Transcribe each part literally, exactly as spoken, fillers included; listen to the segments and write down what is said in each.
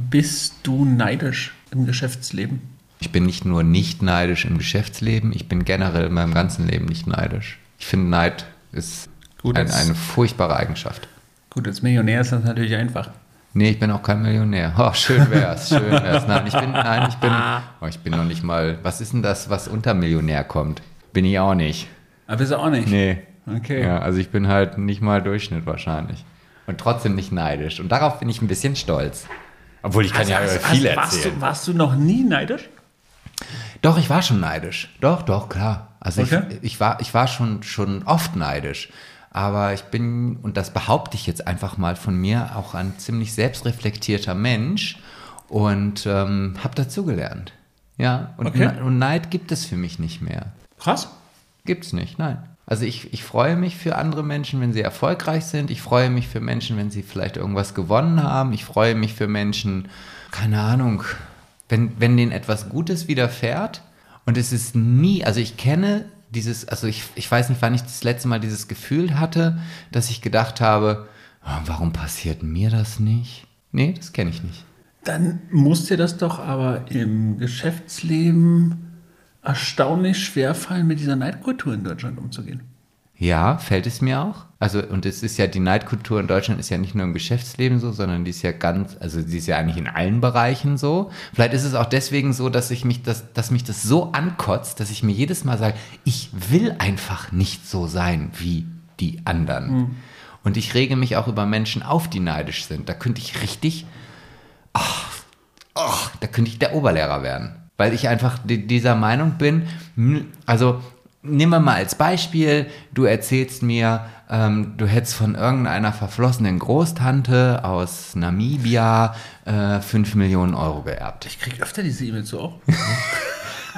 Bist du neidisch im Geschäftsleben? Ich bin nicht nur nicht neidisch im Geschäftsleben, ich bin generell in meinem ganzen Leben nicht neidisch. Ich finde, Neid ist gut, ein, eine furchtbare Eigenschaft. Gut, als Millionär ist das natürlich einfach. Nee, ich bin auch kein Millionär. Oh, schön wär's, schön wär's. Nein, ich bin, nein, ich bin, oh, ich bin noch nicht mal, was ist denn das, was unter Millionär kommt? Bin ich auch nicht. Aber bist du auch nicht? Nee. Okay. Ja, also ich bin halt nicht mal Durchschnitt wahrscheinlich. Und trotzdem nicht neidisch. Und darauf bin ich ein bisschen stolz. Obwohl ich also, kann ja also, viel also, warst erzählen. Du, warst du noch nie neidisch? Doch, ich war schon neidisch. Doch, doch, klar. Also okay. ich, ich war, ich war schon, schon oft neidisch. Aber ich bin, und das behaupte ich jetzt einfach mal von mir, auch ein ziemlich selbstreflektierter Mensch und ähm, habe dazugelernt. Ja, und, okay. Ne- und Neid gibt es für mich nicht mehr. Krass. Gibt's nicht, nein. Also ich, ich freue mich für andere Menschen, wenn sie erfolgreich sind. Ich freue mich für Menschen, wenn sie vielleicht irgendwas gewonnen haben. Ich freue mich für Menschen, keine Ahnung, wenn, wenn denen etwas Gutes widerfährt. Und es ist nie, also ich kenne... Dieses, also ich, ich weiß nicht, wann ich das letzte Mal dieses Gefühl hatte, dass ich gedacht habe, oh, warum passiert mir das nicht? Nee, das kenne ich nicht. Dann muss dir das doch aber im Geschäftsleben erstaunlich schwerfallen, mit dieser Neidkultur in Deutschland umzugehen. Ja, fällt es mir auch. Also, und es ist ja, die Neidkultur in Deutschland ist ja nicht nur im Geschäftsleben so, sondern die ist ja ganz, also die ist ja eigentlich in allen Bereichen so. Vielleicht ist es auch deswegen so, dass ich mich das, dass mich das so ankotzt, dass ich mir jedes Mal sage, ich will einfach nicht so sein wie die anderen. Mhm. Und ich rege mich auch über Menschen auf, die neidisch sind. Da könnte ich richtig, ach, ach, da könnte ich der Oberlehrer werden. Weil ich einfach dieser Meinung bin, also, nehmen wir mal als Beispiel, du erzählst mir, ähm, du hättest von irgendeiner verflossenen Großtante aus Namibia äh, fünf Millionen Euro geerbt. Ich krieg öfter diese E-Mails so auch.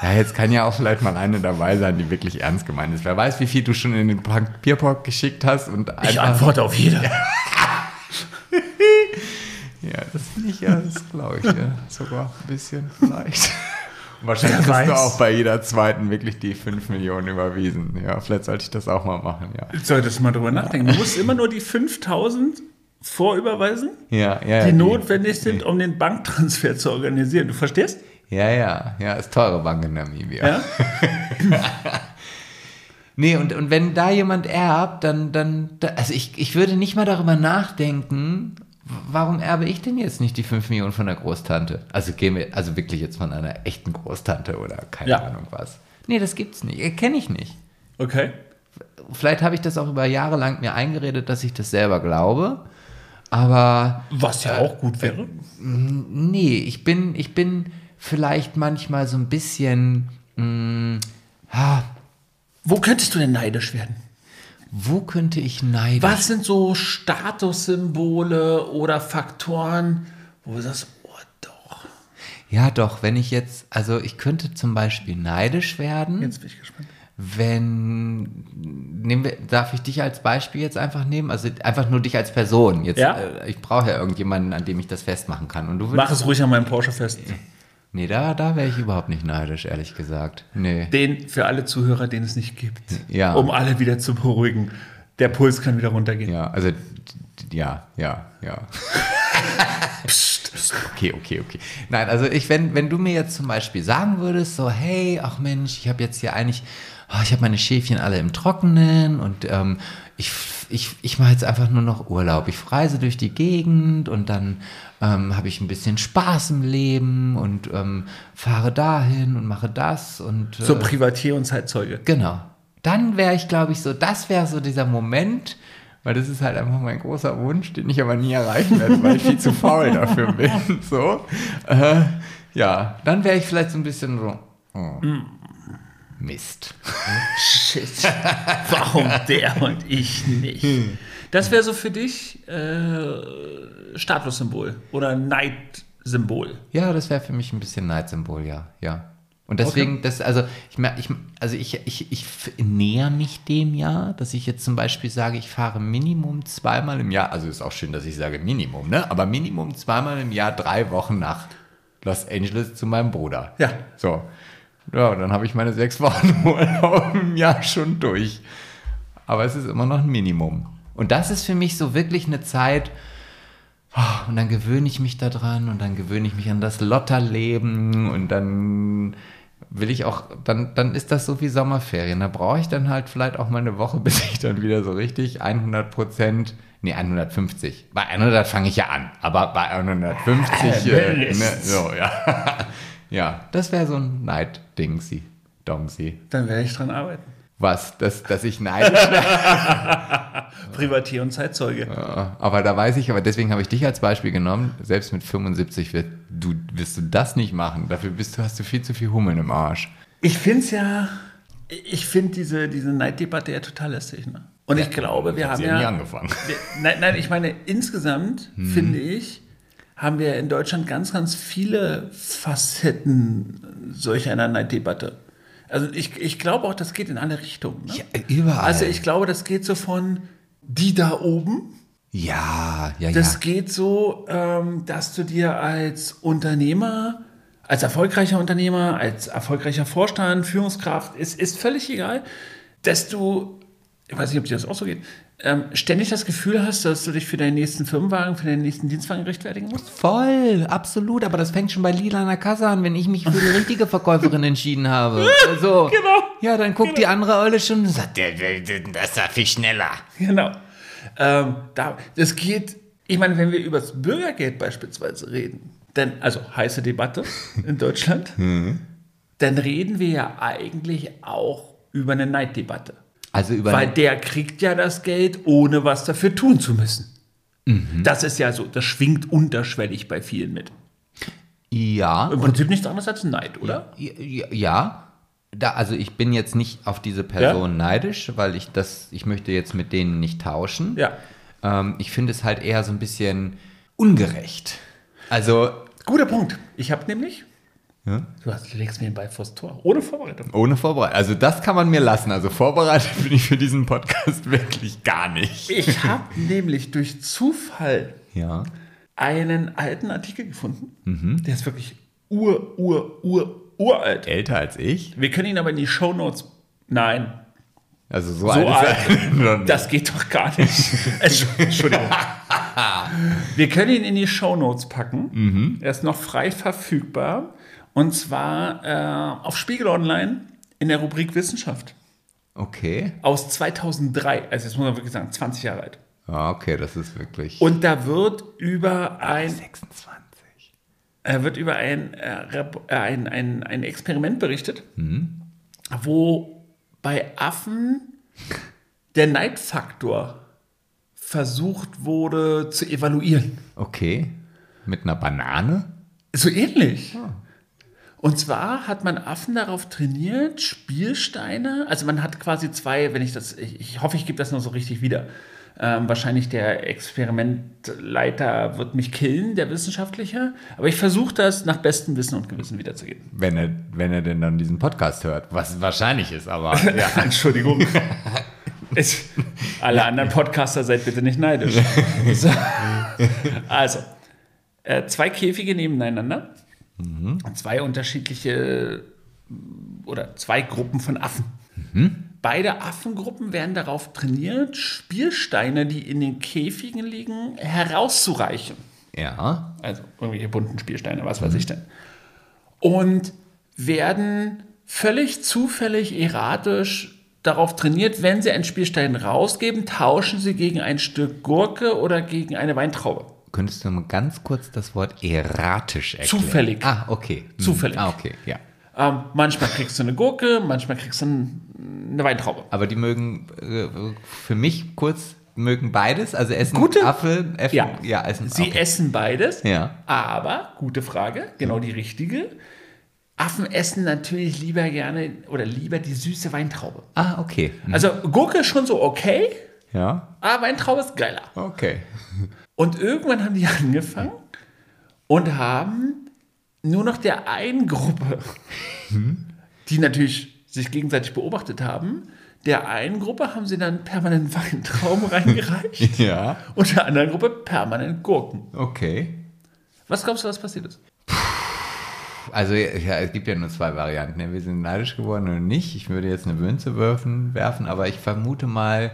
Ja, jetzt kann ja auch vielleicht mal eine dabei sein, die wirklich ernst gemeint ist. Wer weiß, wie viel du schon in den Papierkorb geschickt hast. Und ich antworte auf jeder. Ja, das finde ich ja, das glaube ich ja, sogar ein bisschen vielleicht. Wahrscheinlich kriegst du auch bei jeder zweiten wirklich die fünf Millionen überwiesen. Ja, vielleicht sollte ich das auch mal machen, ja. Ich sollte das mal drüber nachdenken. Du musst immer nur die fünftausend vorüberweisen, ja, ja, die, die notwendig die, sind, um den Banktransfer zu organisieren. Du verstehst? Ja, ja. Ja, ist teure Bank in Namibia. Ja? Nee, und, und wenn da jemand erbt, dann, dann also ich, ich würde nicht mal darüber nachdenken, warum erbe ich denn jetzt nicht die fünf Millionen von der Großtante? Also gehen wir, also wirklich jetzt von einer echten Großtante oder keine ja. Ahnung was. Nee, das gibt's nicht. Kenne ich nicht. Okay. Vielleicht habe ich das auch über Jahre lang mir eingeredet, dass ich das selber glaube. Aber. Was ja äh, auch gut wäre. Nee, ich bin, ich bin vielleicht manchmal so ein bisschen. Mh, ah. Wo könntest du denn neidisch werden? Wo könnte ich neidisch? Was sind so Statussymbole oder Faktoren, wo du sagst, oh doch. Ja doch, wenn ich jetzt, also ich könnte zum Beispiel neidisch werden. Jetzt bin ich gespannt. Wenn, nehmen wir, darf ich dich als Beispiel jetzt einfach nehmen? Also einfach nur dich als Person. Jetzt, ja? äh, ich brauche ja irgendjemanden, an dem ich das festmachen kann. Und du würdest, mach es ruhig an meinem Porsche fest. Nee, da, da wäre ich überhaupt nicht neidisch, ehrlich gesagt. Nee. Den, für alle Zuhörer, den es nicht gibt, ja. Um alle wieder zu beruhigen. Der Puls kann wieder runtergehen. Ja, also, ja, ja, ja. Psst, psst. Okay, okay, okay. Nein, also ich, wenn, wenn du mir jetzt zum Beispiel sagen würdest, so, hey, ach Mensch, ich habe jetzt hier eigentlich, oh, ich habe meine Schäfchen alle im Trockenen und ähm, ich, ich, ich mache jetzt einfach nur noch Urlaub. Ich reise durch die Gegend und dann ähm, habe ich ein bisschen Spaß im Leben und ähm, fahre dahin und mache das. Und äh, so Privatier und Zeitzeuge. Genau. Dann wäre ich, glaube ich, so, das wäre so dieser Moment, weil das ist halt einfach mein großer Wunsch, den ich aber nie erreichen werde, weil ich viel zu faul dafür bin. So, äh, ja, dann wäre ich vielleicht so ein bisschen so, oh, Mist. Shit, warum der und ich nicht? Das wäre so für dich äh, Statussymbol oder Neidsymbol. Ja, das wäre für mich ein bisschen Neidsymbol, ja, ja. Und deswegen, okay. das, also ich, ich, also ich, ich, ich näher mich dem ja, dass ich jetzt zum Beispiel sage, ich fahre Minimum zweimal im Jahr, also ist auch schön, dass ich sage Minimum, ne? Aber Minimum zweimal im Jahr drei Wochen nach Los Angeles zu meinem Bruder. Ja. So, ja, dann habe ich meine sechs Wochen Urlaub im Jahr schon durch. Aber es ist immer noch ein Minimum. Und das ist für mich so wirklich eine Zeit, Und dann gewöhne ich mich daran und dann gewöhne ich mich an das Lotterleben und dann will ich auch, dann, dann ist das so wie Sommerferien. Da brauche ich dann halt vielleicht auch mal eine Woche, bis ich dann wieder so richtig hundert Prozent, nee, hundertfünfzig. Bei hundert fange ich ja an, aber bei hundertfünfzig, äh, ne, so, ja. Ja, das wäre so ein Neid-Dingsi, Dongsi. Dann werde ich dran arbeiten. Was? Dass, dass ich neidisch bin? Privatier und Zeitzeuge. Aber da weiß ich, aber deswegen habe ich dich als Beispiel genommen. Selbst mit fünfundsiebzig wirst du, wirst du das nicht machen. Dafür bist du, hast du viel zu viel Hummeln im Arsch. Ich finde es ja, ich finde diese, diese Neiddebatte ja total lästig. Ne? Und ja, ich glaube, wir haben ja... nie angefangen. Wir, nein, nein, ich meine, insgesamt hm. finde ich, haben wir in Deutschland ganz, ganz viele Facetten solch einer Neiddebatte. Also ich, ich glaube auch, das geht in alle Richtungen. Ne? Ja, überall. Also ich glaube, das geht so von die da oben. Ja, ja, ja. Das geht so, ähm, dass du dir als Unternehmer, als erfolgreicher Unternehmer, als erfolgreicher Vorstand, Führungskraft, es ist völlig egal, dass du, ich weiß nicht, ob dir das auch so geht, ähm, ständig das Gefühl hast, dass du dich für deinen nächsten Firmenwagen, für deinen nächsten Dienstwagen rechtfertigen musst? Voll, absolut. Aber das fängt schon bei Lila an der Kasse an, wenn ich mich für die richtige Verkäuferin entschieden habe. Also, genau. Ja, dann guckt genau. Die andere Olle schon und sagt, das ist ja viel schneller. Genau. Ähm, da, das geht, ich meine, wenn wir über das Bürgergeld beispielsweise reden, denn, also heiße Debatte in Deutschland, mhm. dann reden wir ja eigentlich auch über eine Neiddebatte. Also über Weil der kriegt ja das Geld, ohne was dafür tun zu müssen. Mhm. Das ist ja so, das schwingt unterschwellig bei vielen mit. Ja. Im Prinzip nichts anderes als Neid, oder? Ja. ja. Da, also ich bin jetzt nicht auf diese Person ja? neidisch, weil ich das, ich möchte jetzt mit denen nicht tauschen. Ja. Ähm, ich finde es halt eher so ein bisschen ungerecht. Also guter Punkt. Ich habe nämlich... Ja? Du hast, legst mir den Ball vors Tor. Ohne Vorbereitung. Ohne Vorbereitung. Also das kann man mir lassen. Also vorbereitet bin ich für diesen Podcast wirklich gar nicht. Ich habe nämlich durch Zufall ja. einen alten Artikel gefunden. Mhm. Der ist wirklich ur, ur, ur, uralt. Älter als ich. Wir können ihn aber in die Shownotes... Nein. Also so, so alt, ist alt. Das geht doch gar nicht. Entschuldigung. Wir können ihn in die Shownotes packen. Mhm. Er ist noch frei verfügbar. Und zwar äh, auf Spiegel Online in der Rubrik Wissenschaft. Okay. Aus zweitausenddrei, also jetzt muss man wirklich sagen, zwanzig Jahre alt. Ah, okay, das ist wirklich... Und da wird über ein... sechsundzwanzig. Da wird über ein, äh, ein, ein, ein Experiment berichtet, mhm. wo bei Affen der Neidfaktor versucht wurde zu evaluieren. Okay, mit einer Banane? So ähnlich. Ah. Und zwar hat man Affen darauf trainiert, Spielsteine, also man hat quasi zwei, wenn ich das, ich, ich hoffe, ich gebe das noch so richtig wieder. Ähm, wahrscheinlich der Experimentleiter wird mich killen, der Wissenschaftliche. Aber ich versuche das nach bestem Wissen und Gewissen wiederzugeben. Wenn er, wenn er denn dann diesen Podcast hört, was wahrscheinlich ist, aber ja. Entschuldigung. Ich, alle anderen Podcaster, seid bitte nicht neidisch. So. Also, äh, zwei Käfige nebeneinander. Mhm. Zwei unterschiedliche oder zwei Gruppen von Affen. Mhm. Beide Affengruppen werden darauf trainiert, Spielsteine, die in den Käfigen liegen, herauszureichen. Ja. Also irgendwelche bunten Spielsteine, was mhm. weiß ich denn. Und werden völlig zufällig, erratisch darauf trainiert, wenn sie einen Spielstein rausgeben, tauschen sie gegen ein Stück Gurke oder gegen eine Weintraube. Könntest du mal ganz kurz das Wort erratisch erklären? Zufällig. Ah, okay. Zufällig. Ah, okay, ja. Ähm, manchmal kriegst du eine Gurke, manchmal kriegst du eine Weintraube. Aber die mögen, äh, für mich kurz, mögen beides? Also essen gute? Apfel, Äpfel, ja. ja essen, Sie okay. essen beides, ja. aber, gute Frage, genau die richtige. Affen essen natürlich lieber gerne oder lieber die süße Weintraube. Ah, okay. Mhm. Also Gurke ist schon so okay, ja. aber Weintraube ist geiler. Okay. Und irgendwann haben die angefangen und haben nur noch der einen Gruppe, hm. die natürlich sich gegenseitig beobachtet haben, der einen Gruppe haben sie dann permanent Weintrauben reingereicht ja. und der anderen Gruppe permanent Gurken. Okay. Was glaubst du, was passiert ist? Also ja, es gibt ja nur zwei Varianten. Wir sind neidisch geworden oder nicht. Ich würde jetzt eine Münze werfen, aber ich vermute mal...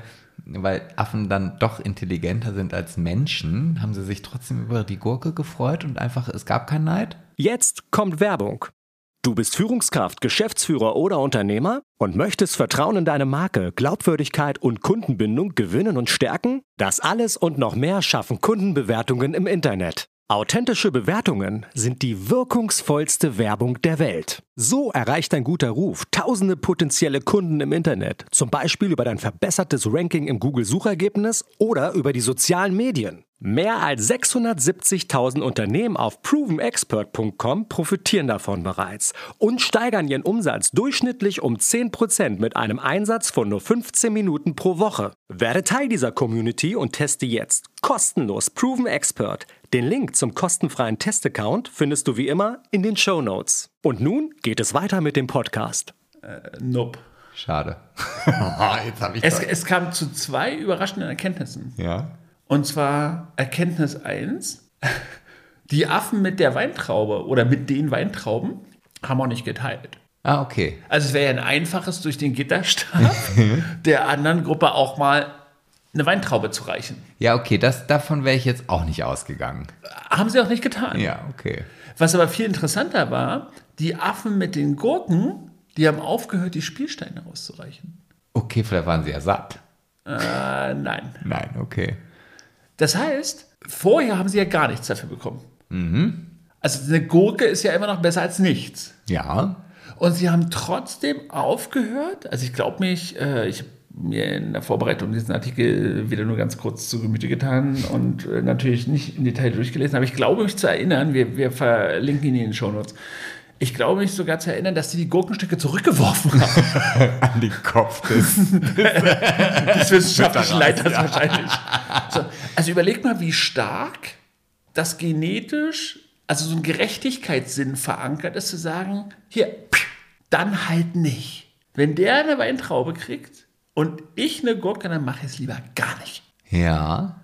weil Affen dann doch intelligenter sind als Menschen, haben sie sich trotzdem über die Gurke gefreut und einfach, es gab keinen Neid. Jetzt kommt Werbung. Du bist Führungskraft, Geschäftsführer oder Unternehmer und möchtest Vertrauen in deine Marke, Glaubwürdigkeit und Kundenbindung gewinnen und stärken? Das alles und noch mehr schaffen Kundenbewertungen im Internet. Authentische Bewertungen sind die wirkungsvollste Werbung der Welt. So erreicht dein guter Ruf tausende potenzielle Kunden im Internet, zum Beispiel über dein verbessertes Ranking im Google-Suchergebnis oder über die sozialen Medien. Mehr als sechshundertsiebzigtausend Unternehmen auf proven expert punkt com profitieren davon bereits und steigern ihren Umsatz durchschnittlich um zehn Prozent mit einem Einsatz von nur fünfzehn Minuten pro Woche. Werde Teil dieser Community und teste jetzt kostenlos ProvenExpert. Den Link zum kostenfreien Testaccount findest du wie immer in den Shownotes. Und nun geht es weiter mit dem Podcast. Äh, nope. Schade. Jetzt hab ich es, es kam zu zwei überraschenden Erkenntnissen. Ja. Und zwar Erkenntnis eins, die Affen mit der Weintraube oder mit den Weintrauben haben auch nicht geteilt. Ah, okay. Also es wäre ja ein einfaches durch den Gitterstab der anderen Gruppe auch mal eine Weintraube zu reichen. Ja, okay, das, davon wäre ich jetzt auch nicht ausgegangen. Haben sie auch nicht getan. Ja, okay. Was aber viel interessanter war, die Affen mit den Gurken, die haben aufgehört, die Spielsteine auszureichen. Okay, vielleicht waren sie ja satt. Äh, nein. Nein, okay. Das heißt, vorher haben sie ja gar nichts dafür bekommen. Mhm. Also eine Gurke ist ja immer noch besser als nichts. Ja. Und sie haben trotzdem aufgehört, also ich glaube mich, äh, ich habe mir in der Vorbereitung diesen Artikel wieder nur ganz kurz zu Gemüte getan und äh, natürlich nicht im Detail durchgelesen, aber ich glaube mich zu erinnern, wir, wir verlinken ihn in den Shownotes, ich glaube mich sogar zu erinnern, dass sie die Gurkenstücke zurückgeworfen haben. An den Kopf des, des wissenschaftlichen Leiters wahrscheinlich. So, also überleg mal, wie stark das genetisch, also so ein Gerechtigkeitssinn verankert ist, zu sagen, hier, dann halt nicht. Wenn der eine Weintraube kriegt und ich eine Gurke, dann mache ich es lieber gar nicht. Ja.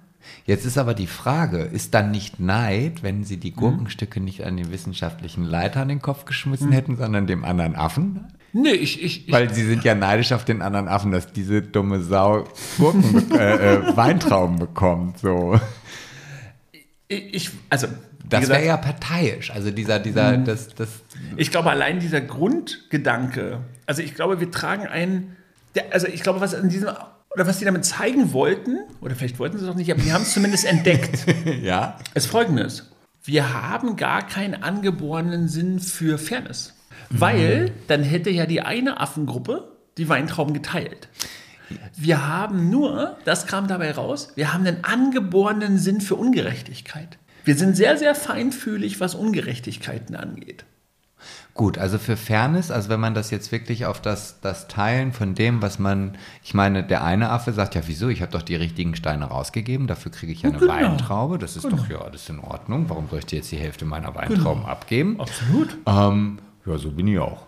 Jetzt ist aber die Frage, ist dann nicht Neid, wenn sie die Gurkenstücke mhm. nicht an den wissenschaftlichen Leiter an den Kopf geschmissen mhm. hätten, sondern dem anderen Affen? Nee, ich, ich, ich. Weil ich, sie sind ja neidisch auf den anderen Affen, dass diese dumme Sau Gurken, äh, äh, Weintrauben bekommt, so. Ich, ich also. Das wäre ja parteiisch, also dieser, dieser, mhm. das, das. Ich glaube, allein dieser Grundgedanke, also ich glaube, wir tragen einen, also ich glaube, was in diesem, oder was sie damit zeigen wollten, oder vielleicht wollten sie es auch nicht, aber die haben es zumindest entdeckt, ja. ist Folgendes. Wir haben gar keinen angeborenen Sinn für Fairness. Weil mhm. dann hätte ja die eine Affengruppe die Weintrauben geteilt. Wir haben nur, das kam dabei raus, wir haben einen angeborenen Sinn für Ungerechtigkeit. Wir sind sehr, sehr feinfühlig, was Ungerechtigkeiten angeht. Gut, also für Fairness, also wenn man das jetzt wirklich auf das, das Teilen von dem, was man, ich meine, der eine Affe sagt, ja wieso, ich habe doch die richtigen Steine rausgegeben, dafür kriege ich ja eine genau. Weintraube, das ist genau. doch, ja, das ist in Ordnung, warum soll ich dir jetzt die Hälfte meiner Weintrauben genau. abgeben? Absolut. Ähm, ja, so bin ich auch.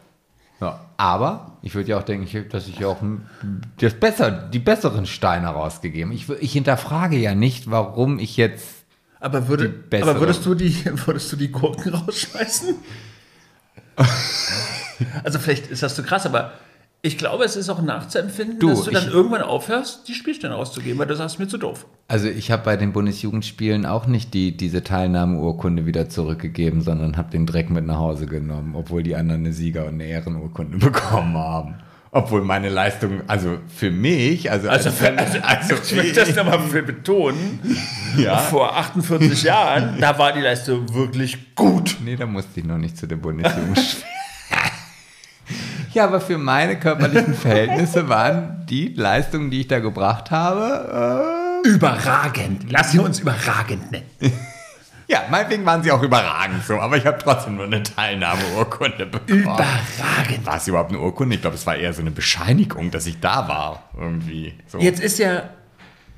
Ja, aber ich würde ja auch denken, dass ich ja auch das besser, die besseren Steine rausgegeben habe. Ich, ich hinterfrage ja nicht, warum ich jetzt aber würde, die besseren... Aber würdest du die, würdest du die Gurken rausschmeißen? Also vielleicht ist das zu krass, aber ich glaube, es ist auch nachzuempfinden, du, dass du dann ich, irgendwann aufhörst, die Spielstände rauszugeben, weil du sagst, mir zu doof. Also ich habe bei den Bundesjugendspielen auch nicht die, diese Teilnahmeurkunde wieder zurückgegeben, sondern habe den Dreck mit nach Hause genommen, obwohl die anderen eine Sieger- und eine Ehrenurkunde bekommen haben. Obwohl meine Leistung, also für mich, also... Also, also, für, also, also ich möchte das nochmal betonen, ja. vor achtundvierzig Jahren, da war die Leistung wirklich gut. Nee, da musste ich noch nicht zu der Bundesjugendspielen. Ja, aber für meine körperlichen Verhältnisse waren die Leistungen, die ich da gebracht habe... Äh, überragend. Lass sie uns überragend nennen. Ja, meinetwegen waren sie auch überragend so, aber ich habe trotzdem nur eine Teilnahmeurkunde bekommen. Überragend. War es überhaupt eine Urkunde? Ich glaube, es war eher so eine Bescheinigung, dass ich da war irgendwie. So. Jetzt ist ja,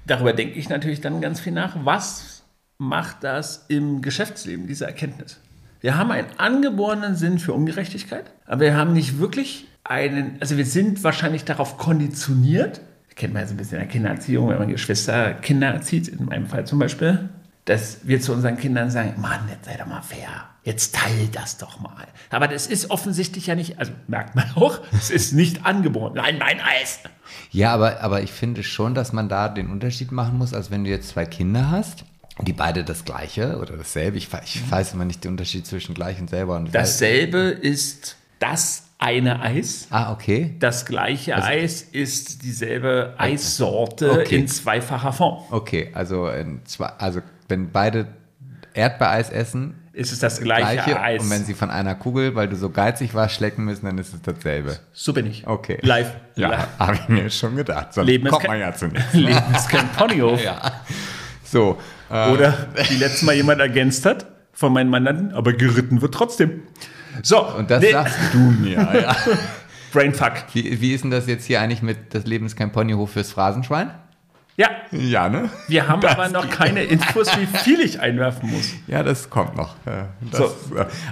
darüber denke ich natürlich dann ganz viel nach, was macht das im Geschäftsleben, diese Erkenntnis? Wir haben einen angeborenen Sinn für Ungerechtigkeit, aber wir haben nicht wirklich einen, also wir sind wahrscheinlich darauf konditioniert, kennt man ja so ein bisschen in der Kindererziehung, wenn man Geschwister Kinder erzieht, in meinem Fall zum Beispiel, dass wir zu unseren Kindern sagen, Mann, jetzt sei doch mal fair, jetzt teil das doch mal. Aber das ist offensichtlich ja nicht, also merkt man auch, es ist nicht angeboren. Nein, mein Eis. Ja, aber, aber ich finde schon, dass man da den Unterschied machen muss, als wenn du jetzt zwei Kinder hast, die beide das Gleiche oder dasselbe. Ich, ich mhm. weiß immer nicht den Unterschied zwischen gleich und selber. Und dasselbe ist das eine Eis. Ah, okay. Das gleiche also, Eis ist dieselbe Eissorte okay. in zweifacher Form. Okay, also in zwei, also wenn beide Erdbeereis essen, ist es das gleiche, gleiche Eis. Und wenn sie von einer Kugel, weil du so geizig warst, schlecken müssen, dann ist es dasselbe. So bin ich. Okay. Live. Ja, ja. Habe ich mir schon gedacht. Sonst Leben kommt man kein, ja zu nichts. Leben ist kein Ponyhof. Ja. So. Äh, Oder wie letztes Mal jemand ergänzt hat von meinen Mandanten, aber geritten wird trotzdem. So. Und das ne- sagst du mir. Ja. Brainfuck. Wie, wie ist denn das jetzt hier eigentlich mit, das Leben ist kein Ponyhof fürs Phrasenschwein? Ja. Ja, ne? Wir haben das aber noch keine Infos, wie viel ich einwerfen muss. Ja, das kommt noch. Das, so.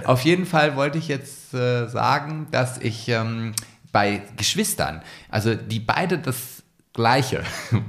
Auf jeden Fall wollte ich jetzt äh, sagen, dass ich ähm, bei Geschwistern, also die beide das Gleiche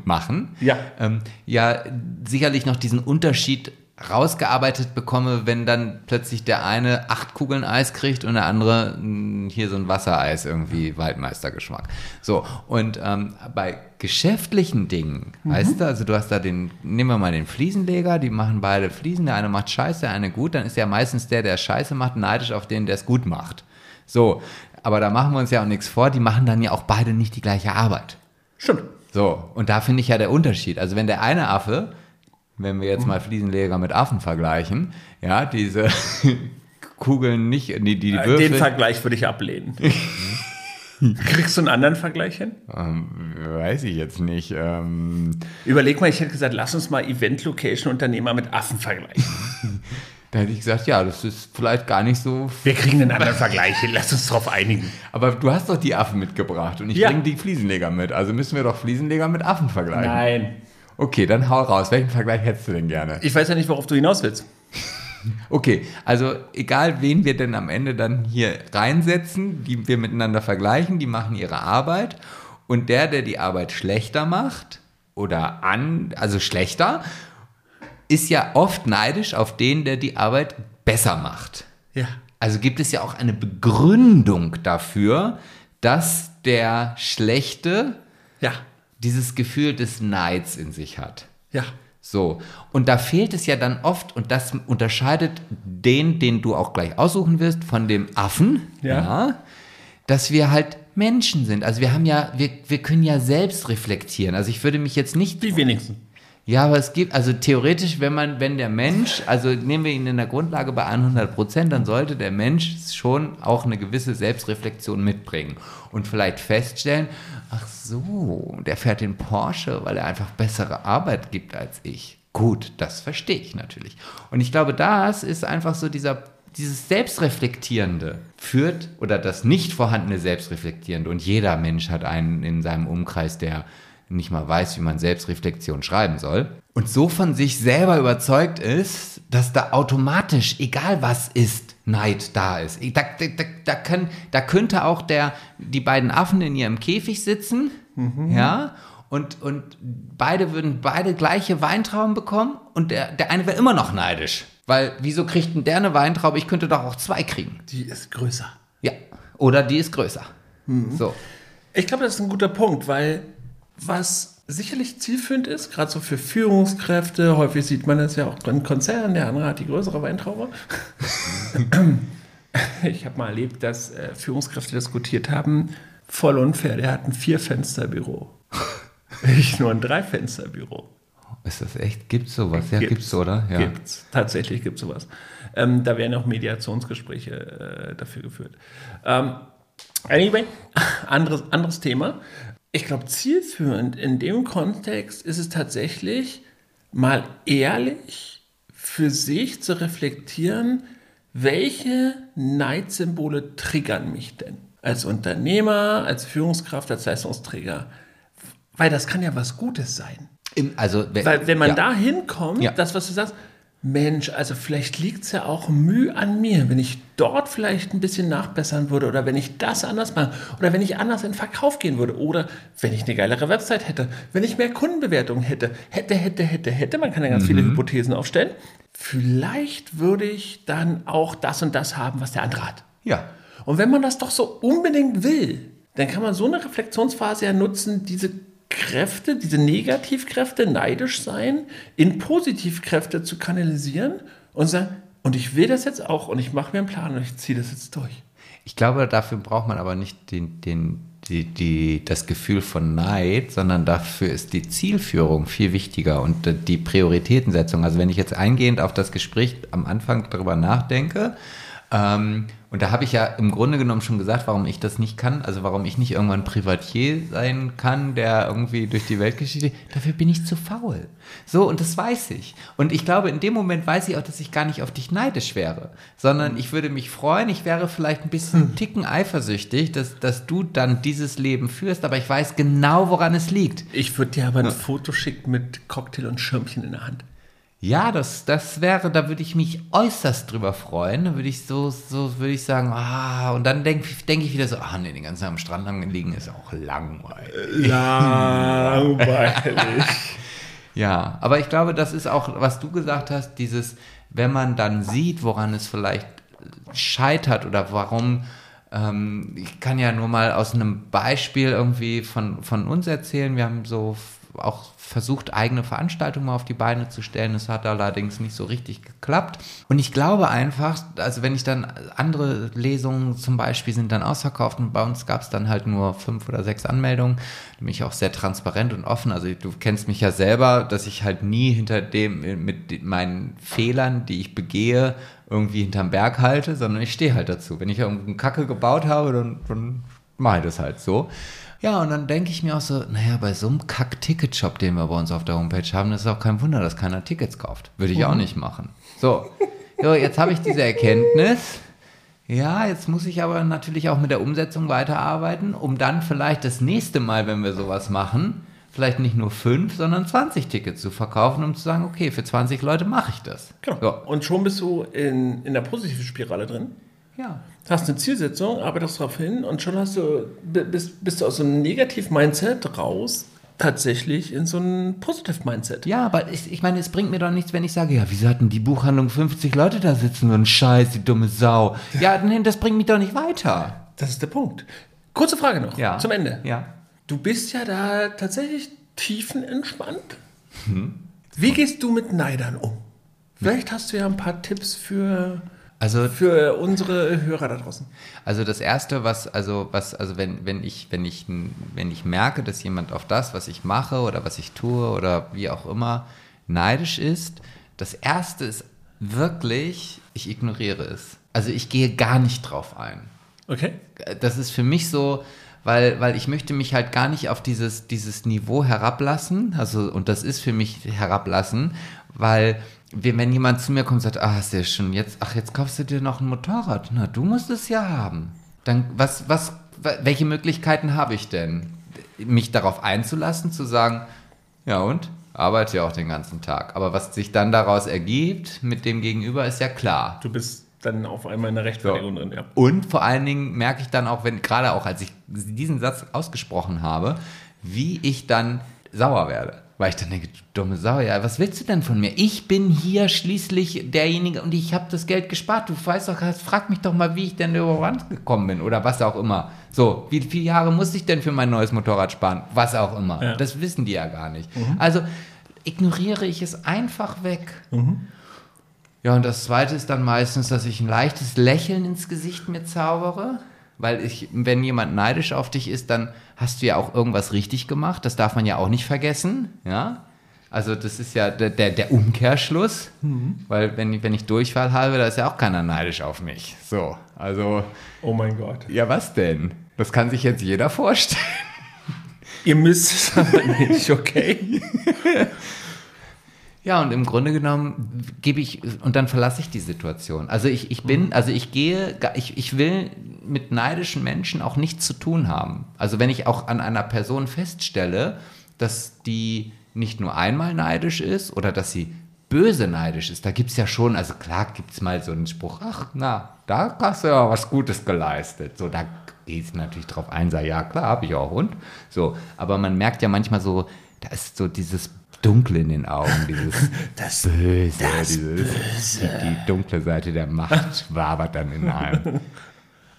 machen, ja, ähm, ja sicherlich noch diesen Unterschied rausgearbeitet bekomme, wenn dann plötzlich der eine acht Kugeln Eis kriegt und der andere mh, hier so ein Wassereis, irgendwie Waldmeistergeschmack. So, und ähm, bei geschäftlichen Dingen, mhm. weißt du, also du hast da den, nehmen wir mal den Fliesenleger, die machen beide Fliesen, der eine macht Scheiße, der eine gut, dann ist ja meistens der, der Scheiße macht, neidisch auf den, der es gut macht. So, aber da machen wir uns ja auch nichts vor, die machen dann ja auch beide nicht die gleiche Arbeit. Stimmt. So, und da finde ich ja der Unterschied. Also wenn der eine Affe, wenn wir jetzt mal Fliesenleger mit Affen vergleichen, ja, diese Kugeln nicht, die, die Würfel. Den Vergleich würde ich ablehnen. Kriegst du einen anderen Vergleich hin? Ähm, weiß ich jetzt nicht. Ähm Überleg mal, ich hätte gesagt, lass uns mal Event-Location-Unternehmer mit Affen vergleichen. Da hätte ich gesagt, ja, das ist vielleicht gar nicht so... Wir kriegen einen anderen Vergleich hin, lass uns drauf einigen. Aber du hast doch die Affen mitgebracht und ich ja. bringe die Fliesenleger mit. Also müssen wir doch Fliesenleger mit Affen vergleichen. Nein. Okay, dann hau raus. Welchen Vergleich hättest du denn gerne? Ich weiß ja nicht, worauf du hinaus willst. Okay, also egal, wen wir denn am Ende dann hier reinsetzen, die wir miteinander vergleichen, die machen ihre Arbeit. Und der, der die Arbeit schlechter macht oder an, also schlechter, ist ja oft neidisch auf den, der die Arbeit besser macht. Ja. Also gibt es ja auch eine Begründung dafür, dass der Schlechte... ja. dieses Gefühl des Neids in sich hat. Ja. So. Und da fehlt es ja dann oft, und das unterscheidet den, den du auch gleich aussuchen wirst, von dem Affen, ja. Ja, dass wir halt Menschen sind. Also wir haben ja, wir, wir können ja selbst reflektieren. Also ich würde mich jetzt nicht... Die wenigsten. Ja, aber es gibt, also theoretisch, wenn man, wenn der Mensch, also nehmen wir ihn in der Grundlage bei hundert Prozent, dann sollte der Mensch schon auch eine gewisse Selbstreflexion mitbringen und vielleicht feststellen, ach so, der fährt den Porsche, weil er einfach bessere Arbeit gibt als ich. Gut, das verstehe ich natürlich. Und ich glaube, das ist einfach so dieser, dieses Selbstreflektierende führt oder das nicht vorhandene Selbstreflektierende. Und jeder Mensch hat einen in seinem Umkreis, der nicht mal weiß, wie man Selbstreflexion schreiben soll und so von sich selber überzeugt ist, dass da automatisch, egal was ist, Neid da ist. Da, da, da, kann, da könnte auch der, die beiden Affen in ihrem Käfig sitzen, mhm. ja, und, und beide würden beide gleiche Weintrauben bekommen und der, der eine wäre immer noch neidisch, weil wieso kriegt denn der eine Weintraube? Ich könnte doch auch zwei kriegen. Die ist größer. Ja, oder die ist größer. Mhm. So. Ich glaube, das ist ein guter Punkt, weil was sicherlich zielführend ist, gerade so für Führungskräfte, häufig sieht man das ja auch in Konzernen, der andere hat die größere Weintraube. Ich habe mal erlebt, dass Führungskräfte diskutiert haben, voll unfair, der hat ein Vierfensterbüro. Ich nur ein Dreifensterbüro. Ist das echt? Gibt's sowas? Ja, gibt's, gibt's oder? Ja. Gibt's. Tatsächlich gibt's sowas. Ähm, da werden auch Mediationsgespräche äh, dafür geführt. Ähm, anyway, anderes, anderes Thema. Ich glaube, zielführend in dem Kontext ist es tatsächlich, mal ehrlich für sich zu reflektieren, welche Neidsymbole triggern mich denn? Als Unternehmer, als Führungskraft, als Leistungsträger. Weil das kann ja was Gutes sein. Im, also, wenn, Weil wenn man ja. da hinkommt, ja. das, was du sagst, Mensch, also vielleicht liegt es ja auch Mühe an mir, wenn ich dort vielleicht ein bisschen nachbessern würde oder wenn ich das anders mache oder wenn ich anders in den Verkauf gehen würde oder wenn ich eine geilere Website hätte, wenn ich mehr Kundenbewertungen hätte, hätte, hätte, hätte, hätte, man kann ja ganz mhm. viele Hypothesen aufstellen, vielleicht würde ich dann auch das und das haben, was der andere hat. Ja. Und wenn man das doch so unbedingt will, dann kann man so eine Reflexionsphase ja nutzen, diese Kräfte, diese Negativkräfte, neidisch sein, in Positivkräfte zu kanalisieren und sagen, und ich will das jetzt auch und ich mache mir einen Plan und ich ziehe das jetzt durch. Ich glaube, dafür braucht man aber nicht den, den, die, die, das Gefühl von Neid, sondern dafür ist die Zielführung viel wichtiger und die Prioritätensetzung. Also wenn ich jetzt eingehend auf das Gespräch am Anfang darüber nachdenke, ähm, und da habe ich ja im Grunde genommen schon gesagt, warum ich das nicht kann, also warum ich nicht irgendwann Privatier sein kann, der irgendwie durch die Weltgeschichte, dafür bin ich zu faul. So, und das weiß ich. Und ich glaube, in dem Moment weiß ich auch, dass ich gar nicht auf dich neidisch wäre, sondern ich würde mich freuen, ich wäre vielleicht ein bisschen hm. ticken eifersüchtig, dass, dass du dann dieses Leben führst, aber ich weiß genau, woran es liegt. Ich würde dir aber ein ja. Foto schicken mit Cocktail und Schirmchen in der Hand. Ja, das, das wäre, da würde ich mich äußerst drüber freuen, da würde ich so, so würde ich sagen, ah, und dann denke denk ich wieder so, ah nee, den ganzen Tag am Strand liegen ist auch langweilig. Langweilig. Ja, aber ich glaube, das ist auch, was du gesagt hast, dieses, wenn man dann sieht, woran es vielleicht scheitert oder warum, ähm, ich kann ja nur mal aus einem Beispiel irgendwie von, von uns erzählen, wir haben so auch versucht, eigene Veranstaltungen mal auf die Beine zu stellen. Das hat allerdings nicht so richtig geklappt. Und ich glaube einfach, also wenn ich dann andere Lesungen zum Beispiel sind dann ausverkauft und bei uns gab es dann halt nur fünf oder sechs Anmeldungen. Da bin ich auch sehr transparent und offen. Also du kennst mich ja selber, dass ich halt nie hinter dem, mit meinen Fehlern, die ich begehe, irgendwie hinterm Berg halte, sondern ich stehe halt dazu. Wenn ich irgendeinen Kacke gebaut habe, dann, dann mache ich das halt so. Ja, und dann denke ich mir auch so, naja, bei so einem Kack-Ticket-Shop, den wir bei uns auf der Homepage haben, das ist auch kein Wunder, dass keiner Tickets kauft. Würde ich mhm. auch nicht machen. So, so jetzt habe ich diese Erkenntnis. Ja, jetzt muss ich aber natürlich auch mit der Umsetzung weiterarbeiten, um dann vielleicht das nächste Mal, wenn wir sowas machen, vielleicht nicht nur fünf, sondern zwanzig Tickets zu verkaufen, um zu sagen, okay, für zwanzig Leute mache ich das. Genau. So. Und schon bist du in, in der positiven Spirale drin. Ja. Du hast eine Zielsetzung, arbeitest darauf hin und schon hast du, bist, bist du aus so einem Negativ-Mindset raus, tatsächlich in so ein Positive-Mindset. Ja, aber ich, ich meine, es bringt mir doch nichts, wenn ich sage, ja, wieso hatten die Buchhandlung fünfzig Leute da sitzen, so ein Scheiß, die dumme Sau. Ja, nee, das bringt mich doch nicht weiter. Das ist der Punkt. Kurze Frage noch, ja. zum Ende. Ja. Du bist ja da tatsächlich tiefenentspannt. Hm. Wie gehst du mit Neidern um? Vielleicht hast du ja ein paar Tipps für... Also für unsere Hörer da draußen. Also das Erste, was, also, was, also wenn, wenn ich, wenn ich, wenn ich merke, dass jemand auf das, was ich mache oder was ich tue oder wie auch immer, neidisch ist, das Erste ist wirklich, ich ignoriere es. Also ich gehe gar nicht drauf ein. Okay. Das ist für mich so. Weil, weil ich möchte mich halt gar nicht auf dieses, dieses Niveau herablassen, also und das ist für mich herablassen, weil wenn jemand zu mir kommt und sagt, ah, ist ja schon jetzt, ach, jetzt kaufst du dir noch ein Motorrad, na, du musst es ja haben. Dann was, was, welche Möglichkeiten habe ich denn? Mich darauf einzulassen, zu sagen, ja und? Arbeite ja auch den ganzen Tag. Aber was sich dann daraus ergibt mit dem Gegenüber, ist ja klar. Du bist dann auf einmal in der Rechtfertigung so. Drin, ja. Und vor allen Dingen merke ich dann auch, wenn gerade auch, als ich diesen Satz ausgesprochen habe, wie ich dann sauer werde. Weil ich dann denke, du dumme Sau, ja, was willst du denn von mir? Ich bin hier schließlich derjenige und ich habe das Geld gespart. Du weißt doch, frag mich doch mal, wie ich denn überrannt gekommen bin oder was auch immer. So, wie viele Jahre muss ich denn für mein neues Motorrad sparen? Was auch immer. Ja. Das wissen die ja gar nicht. Mhm. Also ignoriere ich es einfach weg. Mhm. Ja, und das Zweite ist dann meistens, dass ich ein leichtes Lächeln ins Gesicht mir zaubere, weil ich, wenn jemand neidisch auf dich ist, dann hast du ja auch irgendwas richtig gemacht, das darf man ja auch nicht vergessen, ja, also das ist ja der, der, der Umkehrschluss, mhm. weil wenn, wenn ich Durchfall habe, da ist ja auch keiner neidisch auf mich, so, also. Oh mein Gott. Ja, was denn? Das kann sich jetzt jeder vorstellen. Ihr müsst es aber nicht, okay? Ja, und im Grunde genommen gebe ich, und dann verlasse ich die Situation. Also ich, ich bin, also ich gehe, ich, ich will mit neidischen Menschen auch nichts zu tun haben. Also wenn ich auch an einer Person feststelle, dass die nicht nur einmal neidisch ist oder dass sie böse neidisch ist. Da gibt es ja schon, also klar gibt es mal so einen Spruch, ach na, da hast du ja was Gutes geleistet. So, da gehe ich natürlich drauf ein, sage, ja klar, habe ich auch und so. Aber man merkt ja manchmal so, da ist so dieses Dunkle in den Augen, dieses das, Böse, das dieses, Böse. Die dunkle Seite der Macht wabert dann in einem.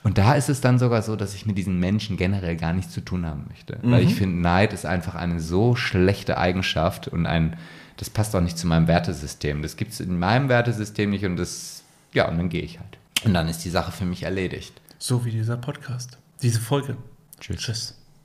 Und da ist es dann sogar so, dass ich mit diesen Menschen generell gar nichts zu tun haben möchte. Mhm. Weil ich finde, Neid ist einfach eine so schlechte Eigenschaft und ein, das passt auch nicht zu meinem Wertesystem. Das gibt es in meinem Wertesystem nicht und das, ja, und dann gehe ich halt. Und dann ist die Sache für mich erledigt. So wie dieser Podcast, diese Folge. Tschüss. Tschüss.